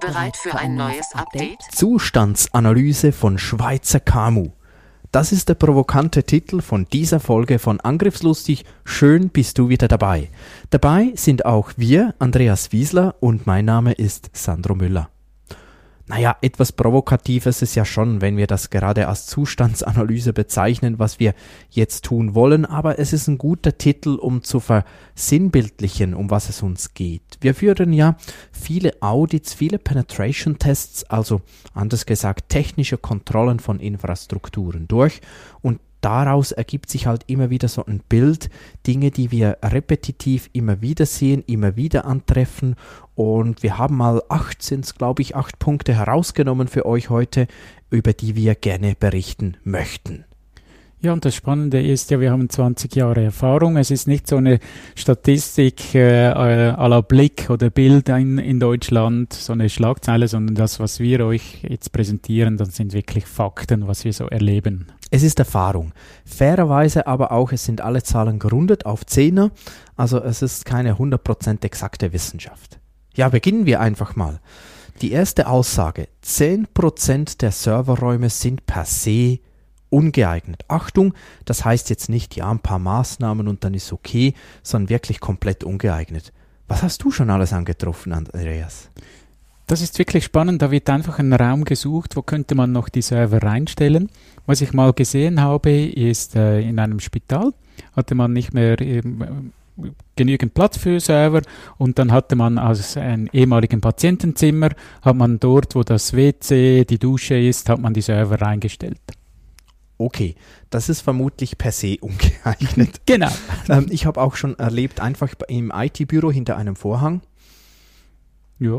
Bereit für ein neues Update? Zustandsanalyse von Schweizer KMU. Das ist der provokante Titel von dieser Folge von Angriffslustig. Schön bist du wieder dabei. Dabei sind auch wir, Andreas Wiesler, und mein Name ist Sandro Müller. Naja, etwas provokativ ist es ja schon, wenn wir das gerade als Zustandsanalyse bezeichnen, was wir jetzt tun wollen, aber es ist ein guter Titel, um zu versinnbildlichen, um was es uns geht. Wir führen ja viele Audits, viele Penetration-Tests, also anders gesagt technische Kontrollen von Infrastrukturen durch, und daraus ergibt sich halt immer wieder so ein Bild, Dinge, die wir repetitiv immer wieder sehen, immer wieder antreffen, und wir haben mal 8 Punkte herausgenommen für euch heute, über die wir gerne berichten möchten. Ja, und das Spannende ist ja, wir haben 20 Jahre Erfahrung. Es ist nicht so eine Statistik à la Blick oder Bild in Deutschland, so eine Schlagzeile, sondern das, was wir euch jetzt präsentieren, das sind wirklich Fakten, was wir so erleben. Es ist Erfahrung. Fairerweise aber auch, es sind alle Zahlen gerundet auf 10er, also es ist keine 100% exakte Wissenschaft. Ja, beginnen wir einfach mal. Die erste Aussage, 10% der Serverräume sind per se ungeeignet. Achtung, das heißt jetzt nicht, ja, ein paar Maßnahmen und dann ist okay, sondern wirklich komplett ungeeignet. Was hast du schon alles angetroffen, Andreas? Das ist wirklich spannend, da wird einfach ein Raum gesucht, wo könnte man noch die Server reinstellen. Was ich mal gesehen habe, ist in einem Spital, hatte man nicht mehr genügend Platz für Server, und dann hatte man aus einem ehemaligen Patientenzimmer, hat man dort, wo das WC, die Dusche ist, hat man die Server reingestellt. Okay, das ist vermutlich per se ungeeignet. Genau. Ich habe auch schon erlebt, einfach im IT-Büro hinter einem Vorhang. Ja.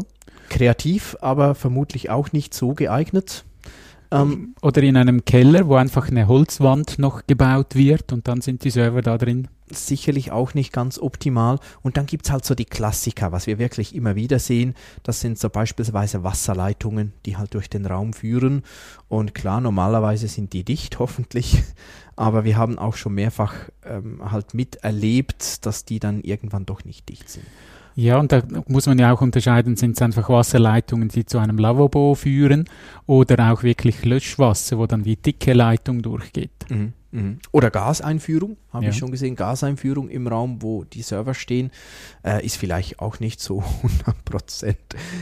Kreativ, aber vermutlich auch nicht so geeignet. Oder in einem Keller, wo einfach eine Holzwand noch gebaut wird und dann sind die Server da drin. Sicherlich auch nicht ganz optimal. Und dann gibt es halt so die Klassiker, was wir wirklich immer wieder sehen. Das sind so beispielsweise Wasserleitungen, die halt durch den Raum führen. Und klar, normalerweise sind die dicht, hoffentlich. Aber wir haben auch schon mehrfach halt miterlebt, dass die dann irgendwann doch nicht dicht sind. Ja, und da muss man ja auch unterscheiden, sind es einfach Wasserleitungen, die zu einem Lavabo führen, oder auch wirklich Löschwasser, wo dann die dicke Leitung durchgeht. Mhm. Oder Gaseinführung, habe ich schon gesehen, Gaseinführung im Raum, wo die Server stehen, ist vielleicht auch nicht so 100%.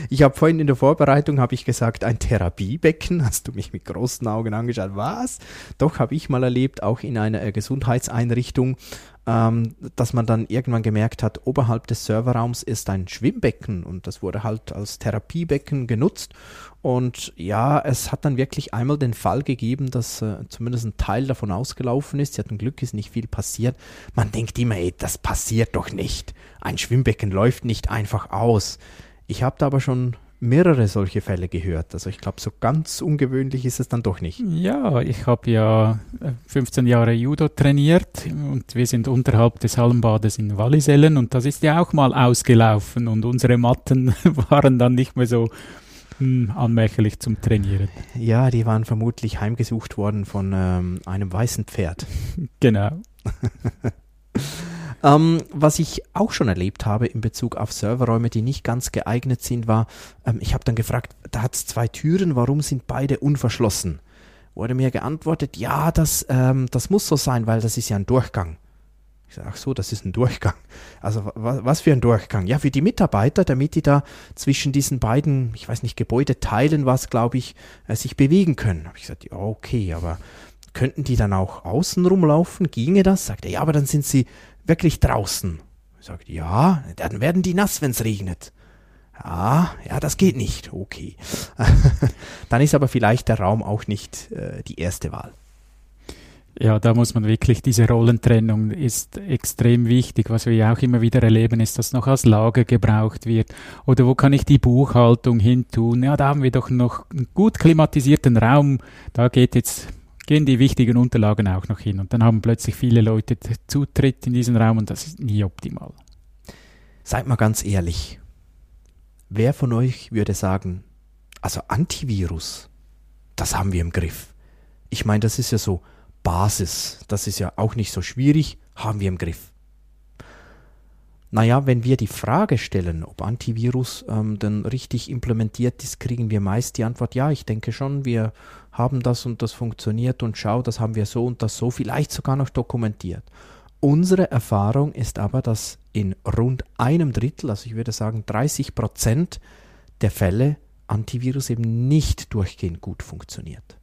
Ich habe vorhin in der Vorbereitung, habe ich gesagt, ein Therapiebecken, hast du mich mit großen Augen angeschaut, was? Doch, habe ich mal erlebt, auch in einer Gesundheitseinrichtung, dass man dann irgendwann gemerkt hat, oberhalb des Serverraums ist ein Schwimmbecken, und das wurde halt als Therapiebecken genutzt. Und ja, es hat dann wirklich einmal den Fall gegeben, dass zumindest ein Teil davon ausgelaufen ist. Ja, zum Glück ist nicht viel passiert. Man denkt immer, ey, das passiert doch nicht. Ein Schwimmbecken läuft nicht einfach aus. Ich habe da aber schon mehrere solche Fälle gehört. Also ich glaube, so ganz ungewöhnlich ist es dann doch nicht. Ja, ich habe ja 15 Jahre Judo trainiert und wir sind unterhalb des Hallenbades in Wallisellen, und das ist ja auch mal ausgelaufen und unsere Matten waren dann nicht mehr so anmächerlich zum Trainieren. Ja, die waren vermutlich heimgesucht worden von einem weißen Pferd. Genau. Was ich auch schon erlebt habe in Bezug auf Serverräume, die nicht ganz geeignet sind, war, ich habe dann gefragt, da hat es 2 Türen, warum sind beide unverschlossen? Wurde mir geantwortet, ja, das muss so sein, weil das ist ja ein Durchgang. Ich sage, ach so, das ist ein Durchgang. Also was für ein Durchgang? Ja, für die Mitarbeiter, damit die da zwischen diesen beiden, ich weiß nicht, Gebäudeteilen, was glaube ich, sich bewegen können. Habe ich gesagt, ja, okay, aber könnten die dann auch außen rumlaufen? Ginge das? Sagt er, ja, aber dann sind sie wirklich draußen. Ich sage, ja, dann werden die nass, wenn es regnet. Ja, das geht nicht. Okay. Dann ist aber vielleicht der Raum auch nicht die erste Wahl. Ja, da muss man wirklich, diese Rollentrennung ist extrem wichtig. Was wir ja auch immer wieder erleben, ist, dass noch als Lager gebraucht wird. Oder wo kann ich die Buchhaltung hin tun? Ja, da haben wir doch noch einen gut klimatisierten Raum. Da gehen die wichtigen Unterlagen auch noch hin. Und dann haben plötzlich viele Leute Zutritt in diesen Raum und das ist nie optimal. Seid mal ganz ehrlich. Wer von euch würde sagen, also Antivirus, das haben wir im Griff. Ich meine, das ist ja so Basis, das ist ja auch nicht so schwierig, haben wir im Griff. Naja, wenn wir die Frage stellen, ob Antivirus denn richtig implementiert ist, kriegen wir meist die Antwort, ja, ich denke schon, wir haben das und das funktioniert und schau, das haben wir so und das so, vielleicht sogar noch dokumentiert. Unsere Erfahrung ist aber, dass in rund einem Drittel, also ich würde sagen 30% der Fälle, Antivirus eben nicht durchgehend gut funktioniert.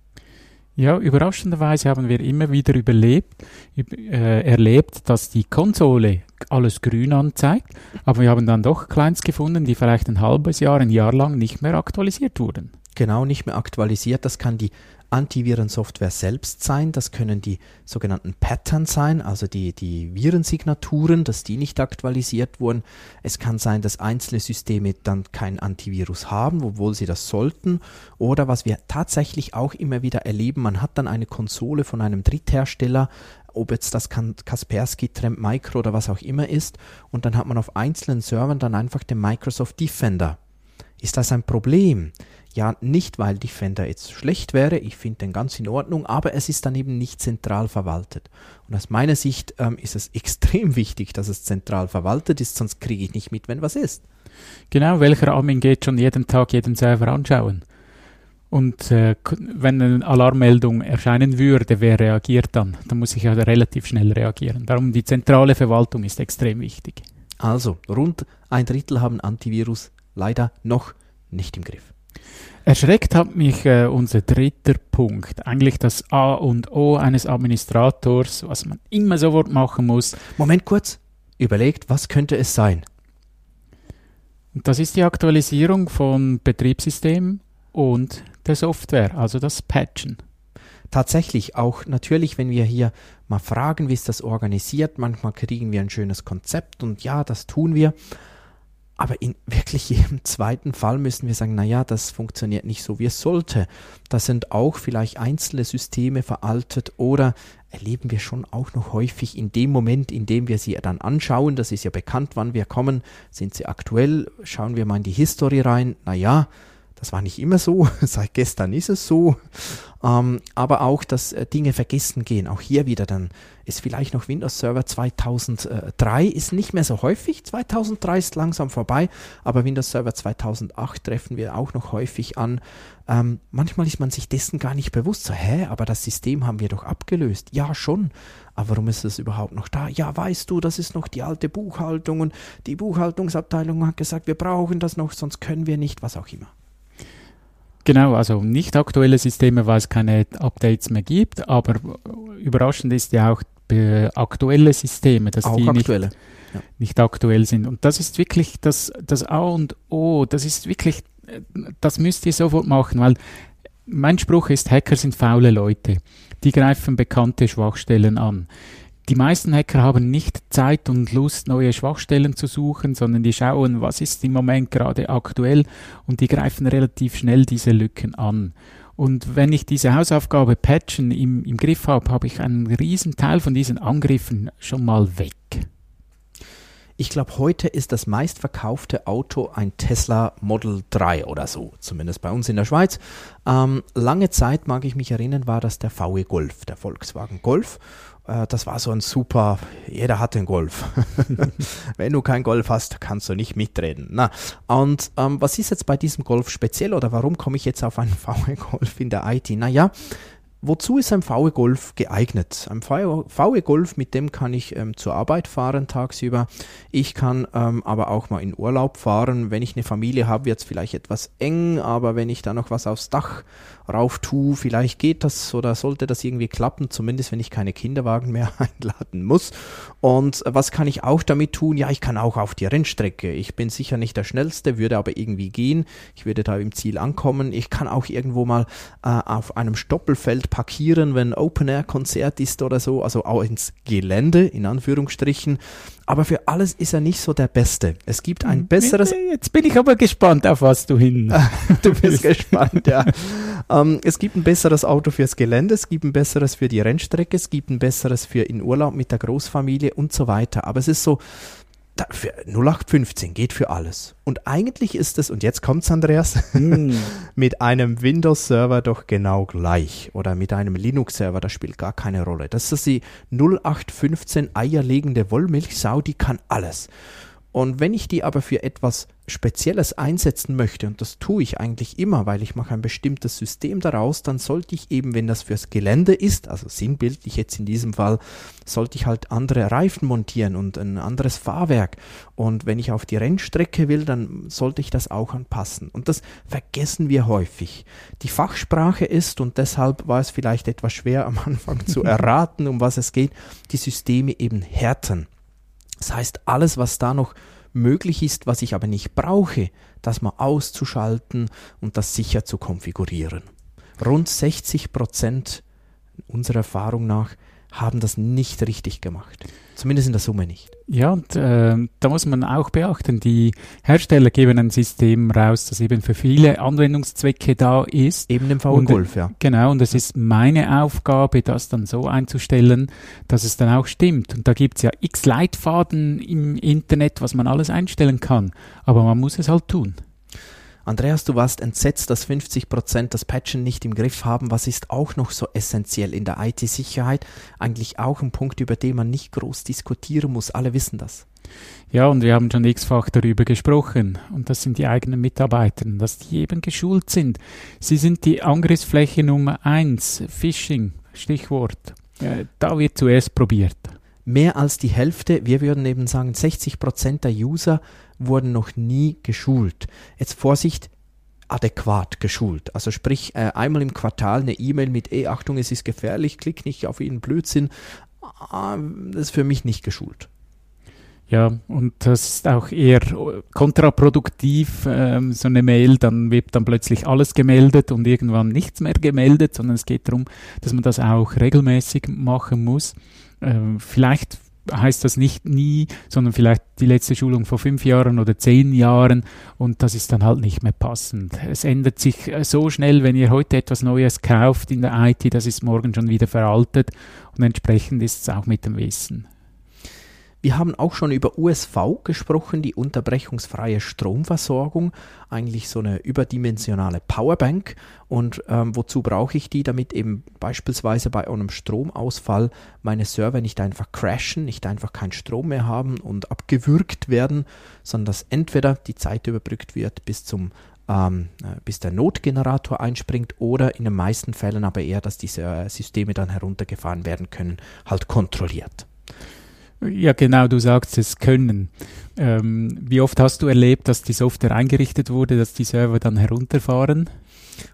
Ja, überraschenderweise haben wir immer wieder erlebt, dass die Konsole alles grün anzeigt, aber wir haben dann doch Clients gefunden, die vielleicht ein halbes Jahr, ein Jahr lang nicht mehr aktualisiert wurden. Genau, nicht mehr aktualisiert. Das kann die Antivirensoftware selbst sein, das können die sogenannten Pattern sein, also die Virensignaturen, dass die nicht aktualisiert wurden. Es kann sein, dass einzelne Systeme dann kein Antivirus haben, obwohl sie das sollten. Oder was wir tatsächlich auch immer wieder erleben, man hat dann eine Konsole von einem Dritthersteller, ob jetzt das Kaspersky, Trend Micro oder was auch immer ist, und dann hat man auf einzelnen Servern dann einfach den Microsoft Defender. Ist das ein Problem? Ja, nicht, weil Defender jetzt schlecht wäre, ich finde den ganz in Ordnung, aber es ist dann eben nicht zentral verwaltet. Und aus meiner Sicht ist es extrem wichtig, dass es zentral verwaltet ist, sonst kriege ich nicht mit, wenn was ist. Genau, welcher Admin geht schon jeden Tag jeden Server anschauen? Und wenn eine Alarmmeldung erscheinen würde, wer reagiert dann? Dann muss ich ja relativ schnell reagieren. Darum die zentrale Verwaltung ist extrem wichtig. Also, rund ein Drittel haben Antivirus leider noch nicht im Griff. Erschreckt hat mich unser dritter Punkt, eigentlich das A und O eines Administrators, was man immer sofort machen muss. Moment kurz, überlegt, was könnte es sein? Und das ist die Aktualisierung von Betriebssystemen und der Software, also das Patchen. Tatsächlich auch natürlich, wenn wir hier mal fragen, wie ist das organisiert, manchmal kriegen wir ein schönes Konzept und ja, das tun wir. Aber in wirklich jedem zweiten Fall müssen wir sagen, naja, das funktioniert nicht so, wie es sollte. Da sind auch vielleicht einzelne Systeme veraltet oder erleben wir schon auch noch häufig in dem Moment, in dem wir sie dann anschauen, das ist ja bekannt, wann wir kommen, sind sie aktuell, schauen wir mal in die History rein, naja, das war nicht immer so, seit gestern ist es so, aber auch, dass Dinge vergessen gehen, auch hier wieder, dann ist vielleicht noch Windows Server 2003, ist nicht mehr so häufig, 2003 ist langsam vorbei, aber Windows Server 2008 treffen wir auch noch häufig an. Manchmal ist man sich dessen gar nicht bewusst, so, aber das System haben wir doch abgelöst, ja schon, aber warum ist es überhaupt noch da? Ja, weißt du, das ist noch die alte Buchhaltung und die Buchhaltungsabteilung hat gesagt, wir brauchen das noch, sonst können wir nicht, was auch immer. Genau, also nicht aktuelle Systeme, weil es keine Updates mehr gibt, aber überraschend ist ja auch aktuelle Systeme, dass auch die nicht aktuell sind. Und das ist wirklich das A und O, das ist wirklich, das müsst ihr sofort machen, weil mein Spruch ist, Hacker sind faule Leute, die greifen bekannte Schwachstellen an. Die meisten Hacker haben nicht Zeit und Lust, neue Schwachstellen zu suchen, sondern die schauen, was ist im Moment gerade aktuell und die greifen relativ schnell diese Lücken an. Und wenn ich diese Hausaufgabe Patchen im Griff habe, habe ich einen riesen Teil von diesen Angriffen schon mal weg. Ich glaube, heute ist das meistverkaufte Auto ein Tesla Model 3 oder so, zumindest bei uns in der Schweiz. Lange Zeit, mag ich mich erinnern, war das der VW Golf, der Volkswagen Golf. Das war so ein super, jeder hat den Golf. Wenn du keinen Golf hast, kannst du nicht mitreden. Na, und was ist jetzt bei diesem Golf speziell oder warum komme ich jetzt auf einen VW Golf in der IT? Naja, wozu ist ein VW Golf geeignet? Ein VW Golf, mit dem kann ich zur Arbeit fahren tagsüber. Ich kann aber auch mal in Urlaub fahren. Wenn ich eine Familie habe, wird es vielleicht etwas eng, aber wenn ich da noch was aufs Dach rauf tue, vielleicht geht das oder sollte das irgendwie klappen, zumindest wenn ich keine Kinderwagen mehr einladen muss. Und was kann ich auch damit tun? Ja, ich kann auch auf die Rennstrecke. Ich bin sicher nicht der Schnellste, würde aber irgendwie gehen. Ich würde da im Ziel ankommen. Ich kann auch irgendwo mal auf einem Stoppelfeld direkt parkieren, wenn Open-Air-Konzert ist oder so, also auch ins Gelände, in Anführungsstrichen. Aber für alles ist er nicht so der Beste. Es gibt ein besseres... Jetzt bin ich aber gespannt, auf was du hin... Du bist gespannt, ja. Es gibt ein besseres Auto fürs Gelände, es gibt ein besseres für die Rennstrecke, es gibt ein besseres für in Urlaub mit der Großfamilie und so weiter. Aber es ist so... 0815 geht für alles. Und eigentlich ist es, und jetzt kommt's, Andreas, mit einem Windows-Server doch genau gleich. Oder mit einem Linux-Server, das spielt gar keine Rolle. Das ist die 0815 eierlegende Wollmilchsau, die kann alles. Und wenn ich die aber für etwas Spezielles einsetzen möchte, und das tue ich eigentlich immer, weil ich mache ein bestimmtes System daraus, dann sollte ich eben, wenn das fürs Gelände ist, also sinnbildlich jetzt in diesem Fall, sollte ich halt andere Reifen montieren und ein anderes Fahrwerk. Und wenn ich auf die Rennstrecke will, dann sollte ich das auch anpassen. Und das vergessen wir häufig. Die Fachsprache ist, und deshalb war es vielleicht etwas schwer am Anfang zu erraten, um was es geht, die Systeme eben härten. Das heißt, alles, was da noch möglich ist, was ich aber nicht brauche, das mal auszuschalten und das sicher zu konfigurieren. Rund 60% unserer Erfahrung nach haben das nicht richtig gemacht. Zumindest in der Summe nicht. Ja, und da muss man auch beachten, die Hersteller geben ein System raus, das eben für viele Anwendungszwecke da ist. Eben im VW Golf, ja. Genau, und es ist meine Aufgabe, das dann so einzustellen, dass es dann auch stimmt. Und da gibt es ja x Leitfaden im Internet, was man alles einstellen kann. Aber man muss es halt tun. Andreas, du warst entsetzt, dass 50% das Patchen nicht im Griff haben. Was ist auch noch so essentiell in der IT-Sicherheit? Eigentlich auch ein Punkt, über den man nicht groß diskutieren muss. Alle wissen das. Ja, und wir haben schon x-fach darüber gesprochen. Und das sind die eigenen Mitarbeiter, dass die eben geschult sind. Sie sind die Angriffsfläche Nummer 1. Phishing, Stichwort. Da wird zuerst probiert. Mehr als die Hälfte, wir würden eben sagen 60% der User, wurden noch nie geschult. Jetzt Vorsicht, adäquat geschult. Also sprich, einmal im Quartal eine E-Mail mit Achtung, es ist gefährlich, klick nicht auf ihn, Blödsinn. Das ist für mich nicht geschult. Ja, und das ist auch eher kontraproduktiv, so eine Mail, dann wird dann plötzlich alles gemeldet und irgendwann nichts mehr gemeldet, sondern es geht darum, dass man das auch regelmäßig machen muss. Vielleicht heißt das nicht nie, sondern vielleicht die letzte Schulung vor 5 Jahren oder 10 Jahren und das ist dann halt nicht mehr passend. Es ändert sich so schnell, wenn ihr heute etwas Neues kauft in der IT, das ist morgen schon wieder veraltet und entsprechend ist es auch mit dem Wissen. Wir haben auch schon über USV gesprochen, die unterbrechungsfreie Stromversorgung, eigentlich so eine überdimensionale Powerbank. Und wozu brauche ich die, damit eben beispielsweise bei einem Stromausfall meine Server nicht einfach crashen, nicht einfach keinen Strom mehr haben und abgewürgt werden, sondern dass entweder die Zeit überbrückt wird bis der Notgenerator einspringt oder in den meisten Fällen aber eher, dass diese Systeme dann heruntergefahren werden können, halt kontrolliert. Ja, genau, du sagst es, können. Wie oft hast du erlebt, dass die Software eingerichtet wurde, dass die Server dann herunterfahren?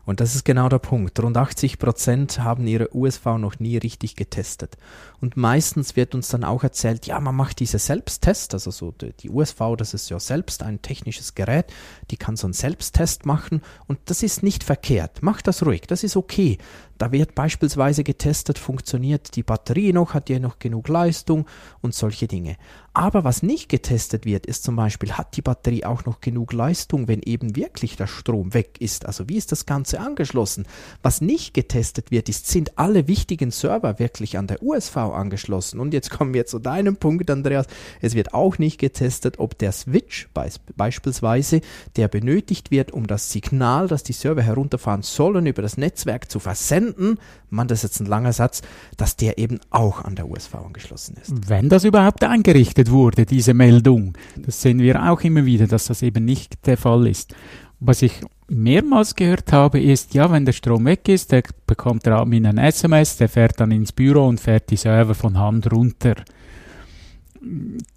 Und das ist genau der Punkt. Rund 80% haben ihre USV noch nie richtig getestet. Und meistens wird uns dann auch erzählt, ja, man macht diese Selbsttests, also so die USV, das ist ja selbst ein technisches Gerät, die kann so einen Selbsttest machen und das ist nicht verkehrt. Mach das ruhig, das ist okay. Da wird beispielsweise getestet, funktioniert die Batterie noch, hat die noch genug Leistung und solche Dinge. Aber was nicht getestet wird, ist zum Beispiel, hat die Batterie auch noch genug Leistung, wenn eben wirklich der Strom weg ist? Also wie ist das Ganze angeschlossen? Was nicht getestet wird, ist, sind alle wichtigen Server wirklich an der USV angeschlossen? Und jetzt kommen wir zu deinem Punkt, Andreas. Es wird auch nicht getestet, ob der Switch beispielsweise, der benötigt wird, um das Signal, das die Server herunterfahren sollen, über das Netzwerk zu versenden. Mann, das ist jetzt ein langer Satz, dass der eben auch an der USV angeschlossen ist. Wenn das überhaupt eingerichtet wurde, diese Meldung, das sehen wir auch immer wieder, dass das eben nicht der Fall ist. Was ich mehrmals gehört habe, ist, ja, wenn der Strom weg ist, der bekommt der Admin ein SMS, der fährt dann ins Büro und fährt die Server von Hand runter.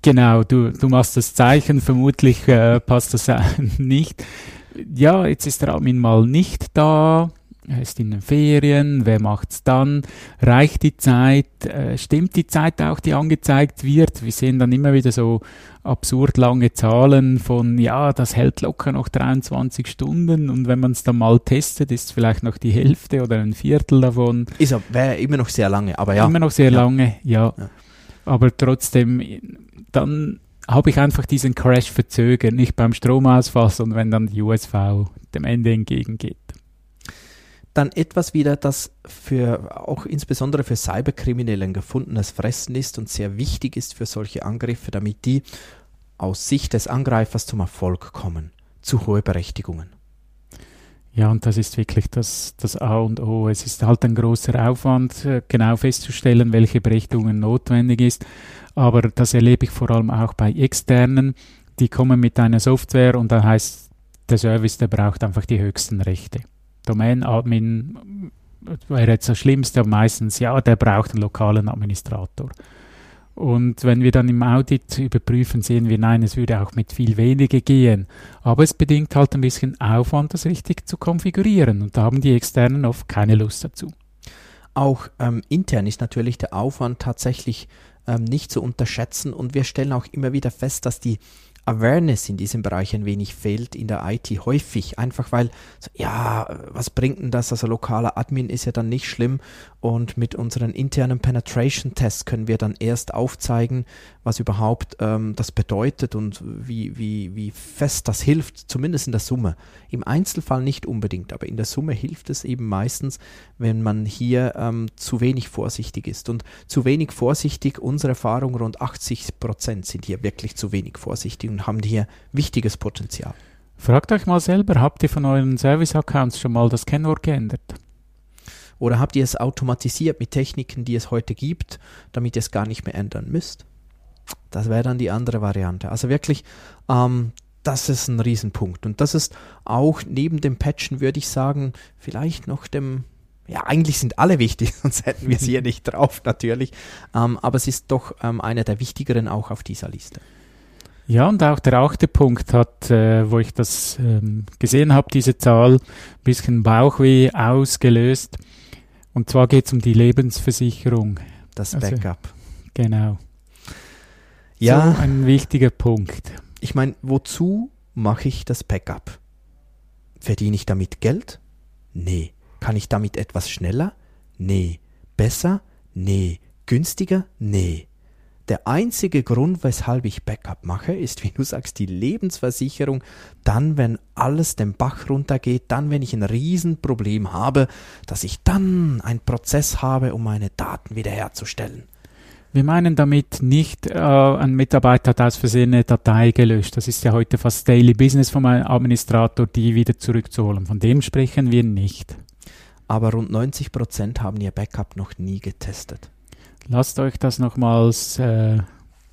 Genau, du machst das Zeichen, vermutlich passt das nicht. Ja, jetzt ist der Admin mal nicht da. er ist in den Ferien, wer macht's dann, reicht die Zeit, stimmt die Zeit auch, die angezeigt wird. Wir sehen dann immer wieder so absurd lange Zahlen von, ja, das hält locker noch 23 Stunden und wenn man es dann mal testet, ist es vielleicht noch die Hälfte oder ein Viertel davon. Wäre immer noch sehr lange, aber ja. Immer noch sehr lange, ja. Aber trotzdem, dann habe ich einfach diesen Crash verzögert, nicht beim Stromausfall, sondern wenn dann die USV dem Ende entgegengeht. Dann etwas wieder, das für auch insbesondere für Cyberkriminellen gefundenes Fressen ist und sehr wichtig ist für solche Angriffe, damit die aus Sicht des Angreifers zum Erfolg kommen. Zu hohe Berechtigungen. Ja, und das ist wirklich das A und O. Es ist halt ein großer Aufwand, genau festzustellen, welche Berechtigungen notwendig ist. Aber das erlebe ich vor allem auch bei Externen. Die kommen mit einer Software und dann heißt, der Service, der braucht einfach die höchsten Rechte. Domain-Admin wäre jetzt das Schlimmste, aber meistens, ja, der braucht einen lokalen Administrator. Und wenn wir dann im Audit überprüfen, sehen wir, nein, es würde auch mit viel weniger gehen. Aber es bedingt halt ein bisschen Aufwand, das richtig zu konfigurieren. Und da haben die Externen oft keine Lust dazu. Auch intern ist natürlich der Aufwand tatsächlich nicht zu unterschätzen. Und wir stellen auch immer wieder fest, dass die Awareness in diesem Bereich ein wenig fehlt, in der IT häufig, einfach weil, was bringt denn das, also lokaler Admin ist ja dann nicht schlimm und mit unseren internen Penetration-Tests können wir dann erst aufzeigen, was überhaupt das bedeutet und wie fest das hilft, zumindest in der Summe. Im Einzelfall nicht unbedingt, aber in der Summe hilft es eben meistens, wenn man hier zu wenig vorsichtig ist und zu wenig vorsichtig, unsere Erfahrung, rund 80% sind hier wirklich zu wenig vorsichtig und haben hier wichtiges Potenzial. Fragt euch mal selber, habt ihr von euren Service-Accounts schon mal das Kennwort geändert? Oder habt ihr es automatisiert mit Techniken, die es heute gibt, damit ihr es gar nicht mehr ändern müsst? Das wäre dann die andere Variante. Also wirklich, das ist ein Riesenpunkt. Und das ist auch neben dem Patchen, würde ich sagen, vielleicht noch dem... Ja, eigentlich sind alle wichtig, sonst hätten wir es hier nicht drauf, natürlich. Aber es ist doch einer der wichtigeren auch auf dieser Liste. Ja, und auch der 8. Punkt hat, wo ich das gesehen habe, diese Zahl, ein bisschen Bauchweh ausgelöst. Und zwar geht es um die Lebensversicherung. Das Backup. Also, genau. Ja. So ein wichtiger Punkt. Ich meine, wozu mache ich das Backup? Verdiene ich damit Geld? Nee. Kann ich damit etwas schneller? Nee. Besser? Nee. Günstiger? Nee. Der einzige Grund, weshalb ich Backup mache, ist, wie du sagst, die Lebensversicherung. Dann, wenn alles den Bach runtergeht, dann, wenn ich ein Riesenproblem habe, dass ich dann einen Prozess habe, um meine Daten wiederherzustellen. Wir meinen damit nicht, ein Mitarbeiter hat aus Versehen eine Datei gelöscht. Das ist ja heute fast Daily Business von einem Administrator, die wieder zurückzuholen. Von dem sprechen wir nicht. Aber rund 90% haben ihr Backup noch nie getestet. Lasst euch das nochmals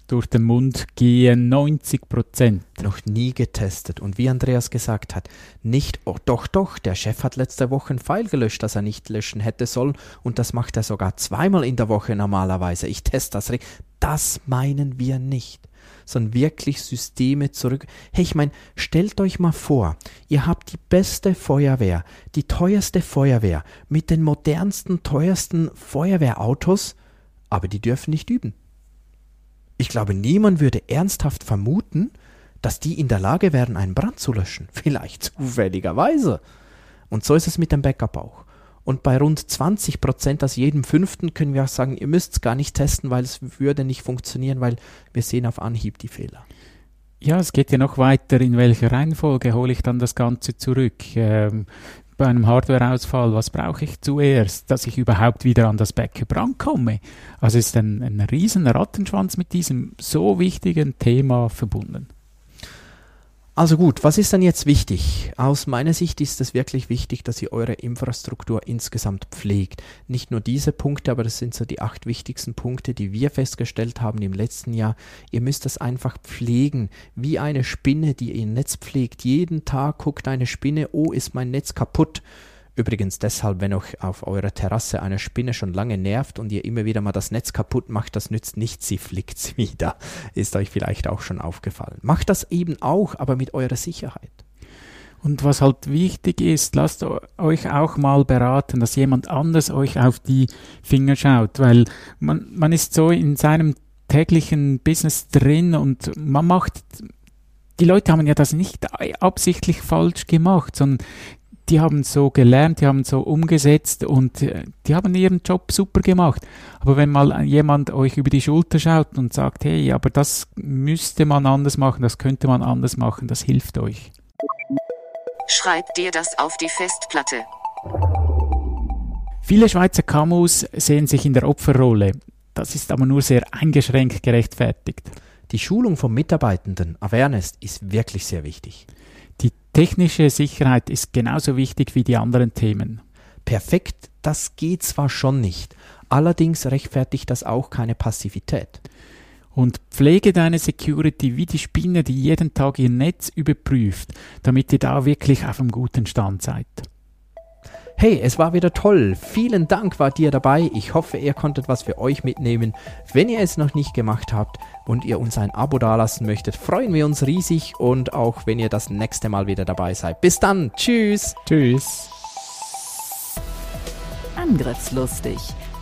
durch den Mund gehen, 90%. Noch nie getestet. Und wie Andreas gesagt hat, nicht, oh, doch, der Chef hat letzte Woche einen File gelöscht, das er nicht löschen hätte sollen. Und das macht er sogar zweimal in der Woche normalerweise. Ich teste das. Das meinen wir nicht. Sondern wirklich Systeme zurück. Hey, ich meine, stellt euch mal vor, ihr habt die beste Feuerwehr, die teuerste Feuerwehr, mit den modernsten, teuersten Feuerwehrautos, aber die dürfen nicht üben. Ich glaube, niemand würde ernsthaft vermuten, dass die in der Lage wären, einen Brand zu löschen. Vielleicht zufälligerweise. Und so ist es mit dem Backup auch. Und bei rund 20%, aus jedem 5. können wir auch sagen, ihr müsst es gar nicht testen, weil es würde nicht funktionieren, weil wir sehen auf Anhieb die Fehler. Ja, es geht ja noch weiter, in welcher Reihenfolge hole ich dann das Ganze zurück? Bei einem Hardwareausfall, was brauche ich zuerst, dass ich überhaupt wieder an das Backup rankomme? Also ist ein riesen Rattenschwanz mit diesem so wichtigen Thema verbunden. Also gut, was ist denn jetzt wichtig? Aus meiner Sicht ist es wirklich wichtig, dass ihr eure Infrastruktur insgesamt pflegt. Nicht nur diese Punkte, aber das sind so die 8 wichtigsten Punkte, die wir festgestellt haben im letzten Jahr. Ihr müsst das einfach pflegen, wie eine Spinne, die ihr Netz pflegt. Jeden Tag guckt eine Spinne, oh, ist mein Netz kaputt. Übrigens deshalb, wenn euch auf eurer Terrasse eine Spinne schon lange nervt und ihr immer wieder mal das Netz kaputt macht, das nützt nichts, sie flickt's wieder. Ist euch vielleicht auch schon aufgefallen. Macht das eben auch, aber mit eurer Sicherheit. Und was halt wichtig ist, lasst euch auch mal beraten, dass jemand anders euch auf die Finger schaut, weil man ist so in seinem täglichen Business drin und man macht, die Leute haben ja das nicht absichtlich falsch gemacht, sondern die haben so gelernt, die haben so umgesetzt und die haben ihren Job super gemacht. Aber wenn mal jemand euch über die Schulter schaut und sagt, hey, aber das müsste man anders machen, das könnte man anders machen, das hilft euch. Schreib dir das auf die Festplatte. Viele Schweizer KMUs sehen sich in der Opferrolle. Das ist aber nur sehr eingeschränkt gerechtfertigt. Die Schulung von Mitarbeitenden, Awareness, ist wirklich sehr wichtig. Die technische Sicherheit ist genauso wichtig wie die anderen Themen. Perfekt, das geht zwar schon nicht, allerdings rechtfertigt das auch keine Passivität. Und pflege deine Security wie die Spinne, die jeden Tag ihr Netz überprüft, damit ihr da wirklich auf einem guten Stand seid. Hey, es war wieder toll. Vielen Dank, wart ihr dabei. Ich hoffe, ihr konntet was für euch mitnehmen. Wenn ihr es noch nicht gemacht habt und ihr uns ein Abo dalassen möchtet, freuen wir uns riesig und auch wenn ihr das nächste Mal wieder dabei seid. Bis dann. Tschüss. Tschüss. Angriffslustig.